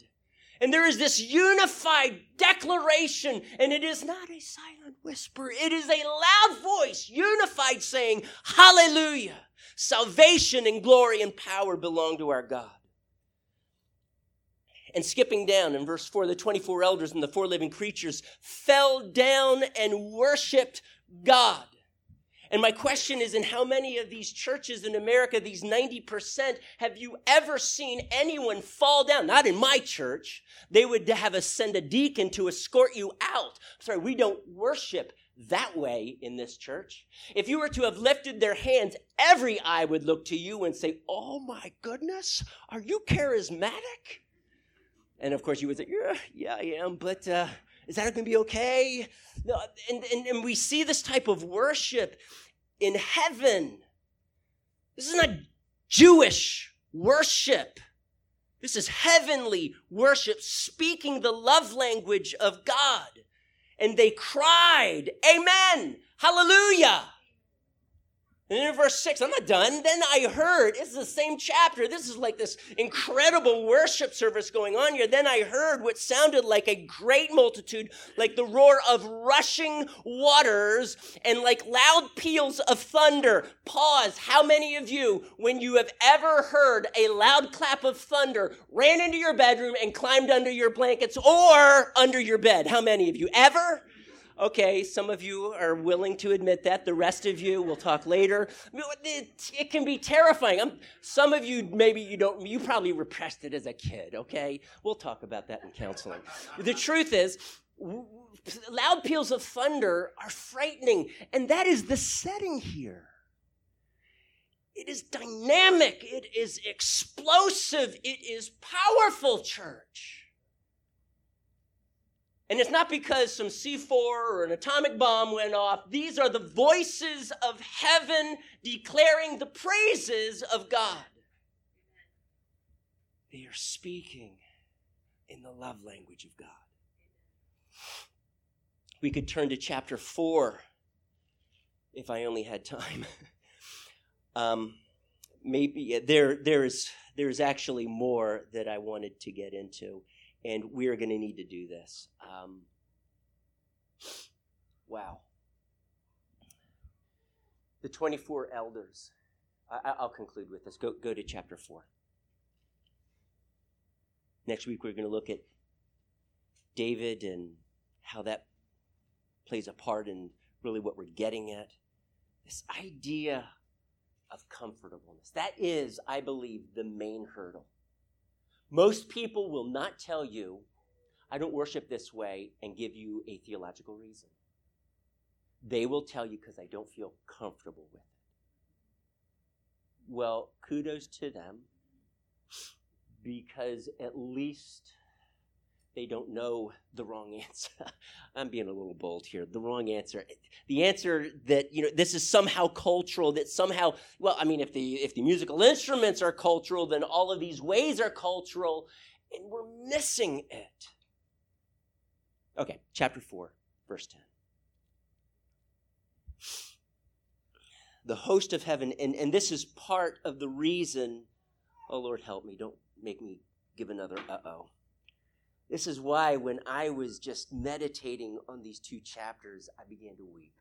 And there is this unified declaration, and it is not a silent whisper. It is a loud voice, unified, saying, hallelujah. Salvation and glory and power belong to our God. And skipping down in verse 4, the 24 elders and the 4 living creatures fell down and worshiped God. And my question is, in how many of these churches in America, these 90%, have you ever seen anyone fall down? Not in my church. They would have send a deacon to escort you out. Sorry, we don't worship that way in this church. If you were to have lifted their hands, every eye would look to you and say, oh my goodness, are you charismatic? And of course you would say, yeah, I am, but is that going to be okay? No, and we see this type of worship in heaven. This is not Jewish worship. This is heavenly worship, speaking the love language of God. And they cried, amen, hallelujah. And in verse 6, I'm not done. Then I heard, it's the same chapter. This is like this incredible worship service going on here. Then I heard what sounded like a great multitude, like the roar of rushing waters and like loud peals of thunder. Pause. How many of you, when you have ever heard a loud clap of thunder, ran into your bedroom and climbed under your blankets or under your bed? How many of you ever? Okay, some of you are willing to admit that. The rest of you, we'll talk later. It can be terrifying. Some of you, maybe you probably repressed it as a kid, okay? We'll talk about that in counseling. The truth is, loud peals of thunder are frightening, and that is the setting here. It is dynamic. It is explosive. It is powerful, church. And it's not because some C4 or an atomic bomb went off. These are the voices of heaven declaring the praises of God. They are speaking in the love language of God. We could turn to chapter 4 if I only had time. Maybe there is actually more that I wanted to get into. And we are going to need to do this. Wow. The 24 elders. I'll conclude with this. Go to chapter 4. Next week we're going to look at David and how that plays a part in really what we're getting at. This idea of comfortableness. That is, I believe, the main hurdle. Most people will not tell you, I don't worship this way, and give you a theological reason. They will tell you because I don't feel comfortable with it. Well, kudos to them, because at least they don't know the wrong answer. I'm being a little bold here. The wrong answer. The answer that, you know, this is somehow cultural, that somehow, well, I mean, if the musical instruments are cultural, then all of these ways are cultural, and we're missing it. Okay, chapter 4, verse 10. The host of heaven, and this is part of the reason, oh, Lord, help me. Don't make me give another uh-oh. This is why when I was just meditating on these two chapters, I began to weep.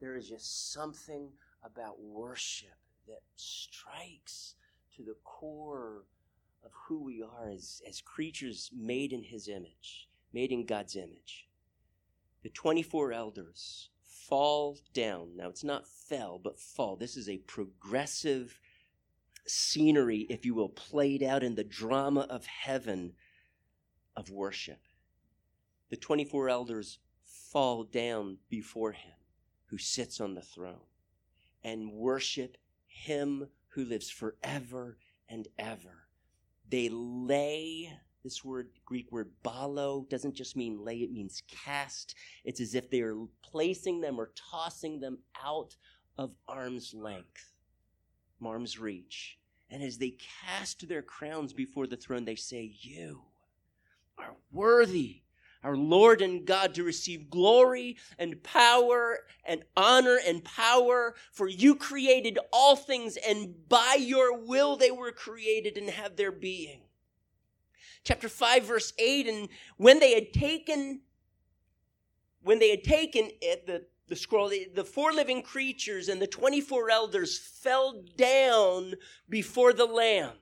There is just something about worship that strikes to the core of who we are as creatures made in his image, made in God's image. The 24 elders fall down. Now, it's not fell, but fall. This is a progressive scenery, if you will, played out in the drama of heaven, of worship. The 24 elders fall down before him who sits on the throne and worship him who lives forever and ever. They lay, this word, Greek word balo, doesn't just mean lay, it means cast. It's as if they are placing them or tossing them out of arm's length, arm's reach. And as they cast their crowns before the throne, they say, "You are worthy, our Lord and God, to receive glory and power and honor and power, for you created all things, and by your will they were created and have their being." Chapter 5, verse 8, and when they had taken it, the scroll, the four living creatures and the 24 elders fell down before the Lamb.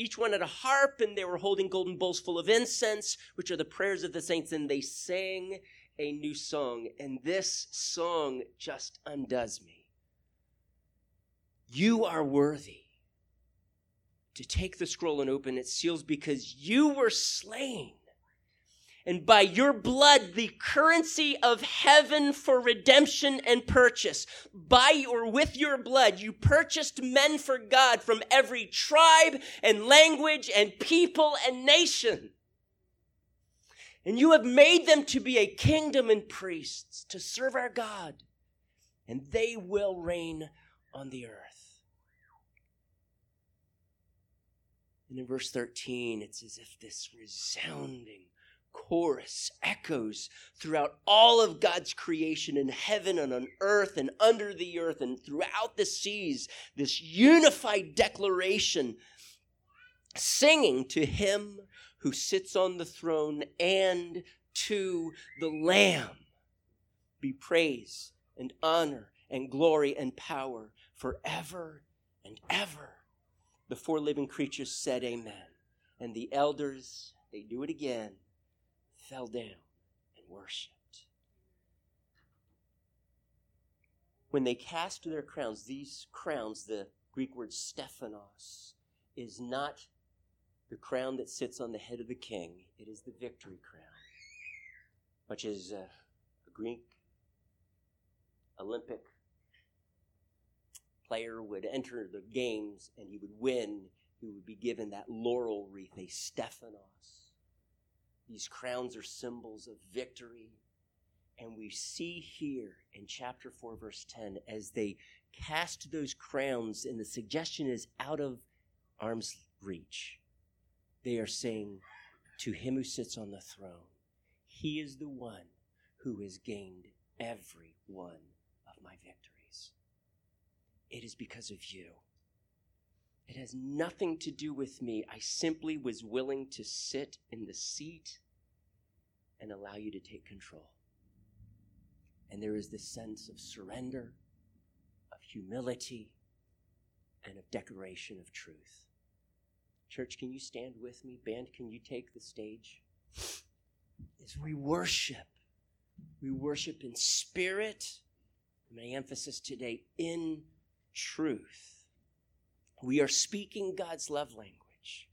Each one had a harp, and they were holding golden bowls full of incense, which are the prayers of the saints, and they sang a new song. And this song just undoes me. You are worthy to take the scroll and open its seals, because you were slain. And by your blood, the currency of heaven for redemption and purchase. By or with your blood, you purchased men for God from every tribe and language and people and nation. And you have made them to be a kingdom and priests to serve our God, and they will reign on the earth. And in verse 13, it's as if this resounding chorus echoes throughout all of God's creation, in heaven and on earth and under the earth and throughout the seas, this unified declaration singing to him who sits on the throne and to the Lamb be praise and honor and glory and power forever and ever. The four living creatures said amen, and the elders, they do it again, fell down and worshipped. When they cast their crowns, these crowns, the Greek word Stephanos, is not the crown that sits on the head of the king. It is the victory crown, which is a Greek Olympic player would enter the games and he would win. He would be given that laurel wreath, a Stephanos. These crowns are symbols of victory. And we see here in chapter 4, verse 10, as they cast those crowns, and the suggestion is out of arm's reach, they are saying to him who sits on the throne, he is the one who has gained every one of my victories. It is because of you. It has nothing to do with me. I simply was willing to sit in the seat and allow you to take control. And there is this sense of surrender, of humility, and of declaration of truth. Church, can you stand with me? Band, can you take the stage? As we worship in spirit, my emphasis today, in truth. We are speaking God's love language.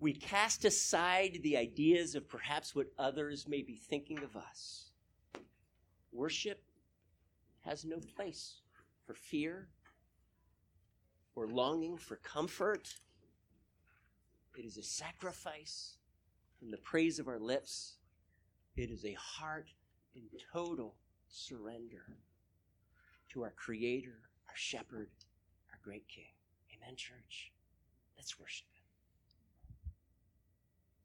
We cast aside the ideas of perhaps what others may be thinking of us. Worship has no place for fear or longing for comfort It is a sacrifice and the praise of our lips. It is a heart in total surrender to our Creator, our Shepherd, our great King. Amen, church. Let's worship.